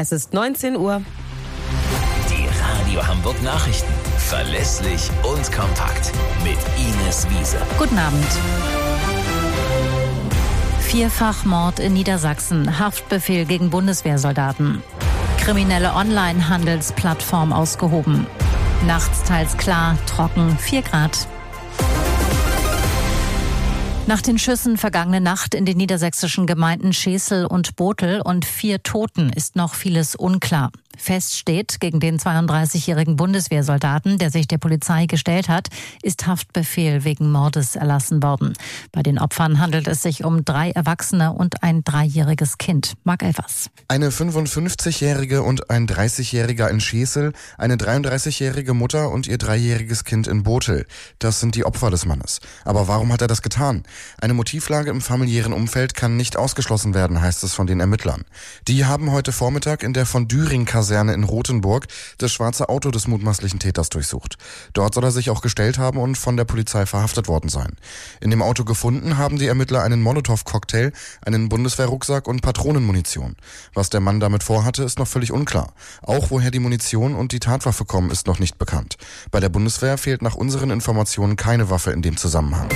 Es ist 19 Uhr. Die Radio Hamburg Nachrichten. Verlässlich und kompakt. Mit Ines Wiese. Guten Abend. Vierfachmord in Niedersachsen. Haftbefehl gegen Bundeswehrsoldaten. Kriminelle Online-Handelsplattform ausgehoben. Nachts teils klar, trocken, 4 Grad. Nach den Schüssen vergangene Nacht in den niedersächsischen Gemeinden Schesel und Botel und 4 Toten ist noch vieles unklar. Fest steht, gegen den 32-jährigen Bundeswehrsoldaten, der sich der Polizei gestellt hat, ist Haftbefehl wegen Mordes erlassen worden. Bei den Opfern handelt es sich um 3 Erwachsene und ein 3-jähriges Kind. Marc Elvers. Eine 55-jährige und ein 30-jähriger in Schesel, eine 33-jährige Mutter und ihr 3-jähriges Kind in Botel. Das sind die Opfer des Mannes. Aber warum hat er das getan? Eine Motivlage im familiären Umfeld kann nicht ausgeschlossen werden, heißt es von den Ermittlern. Die haben heute Vormittag in der von Düring Kaserne in Rothenburg das schwarze Auto des mutmaßlichen Täters durchsucht. Dort soll er sich auch gestellt haben und von der Polizei verhaftet worden sein. In dem Auto gefunden haben die Ermittler einen Molotow-Cocktail, einen Bundeswehrrucksack und Patronenmunition. Was der Mann damit vorhatte, ist noch völlig unklar. Auch woher die Munition und die Tatwaffe kommen, ist noch nicht bekannt. Bei der Bundeswehr fehlt nach unseren Informationen keine Waffe in dem Zusammenhang.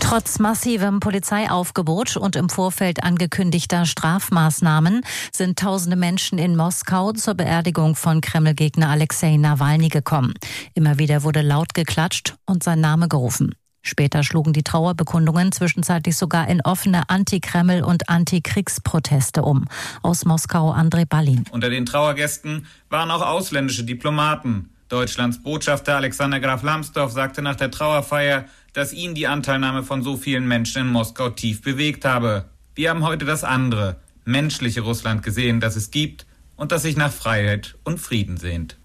Trotz massivem Polizeiaufgebot und im Vorfeld angekündigter Strafmaßnahmen sind tausende Menschen in Moskau zur Beerdigung von Kreml-Gegner Alexej Nawalny gekommen. Immer wieder wurde laut geklatscht und sein Name gerufen. Später schlugen die Trauerbekundungen zwischenzeitlich sogar in offene Anti-Kreml- und Anti-Kriegsproteste um. Aus Moskau André Balin. Unter den Trauergästen waren auch ausländische Diplomaten. Deutschlands Botschafter Alexander Graf Lambsdorff sagte nach der Trauerfeier, dass ihn die Anteilnahme von so vielen Menschen in Moskau tief bewegt habe. Wir haben heute das andere, menschliche Russland gesehen, das es gibt und das sich nach Freiheit und Frieden sehnt.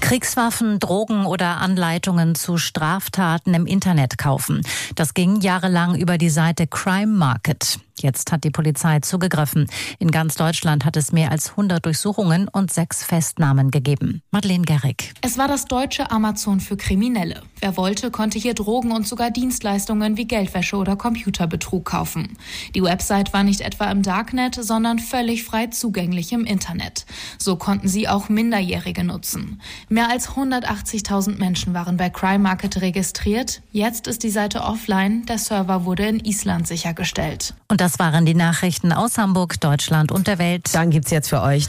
Kriegswaffen, Drogen oder Anleitungen zu Straftaten im Internet kaufen. Das ging jahrelang über die Seite Crime Market. Jetzt hat die Polizei zugegriffen. In ganz Deutschland hat es mehr als 100 Durchsuchungen und 6 Festnahmen gegeben. Madeleine Gerrick. Es war das deutsche Amazon für Kriminelle. Wer wollte, konnte hier Drogen und sogar Dienstleistungen wie Geldwäsche oder Computerbetrug kaufen. Die Website war nicht etwa im Darknet, sondern völlig frei zugänglich im Internet. So konnten sie auch Minderjährige nutzen. Mehr als 180.000 Menschen waren bei Crime Market registriert. Jetzt ist die Seite offline. Der Server wurde in Island sichergestellt. Und das waren die Nachrichten aus Hamburg, Deutschland und der Welt. Dann gibt's jetzt für euch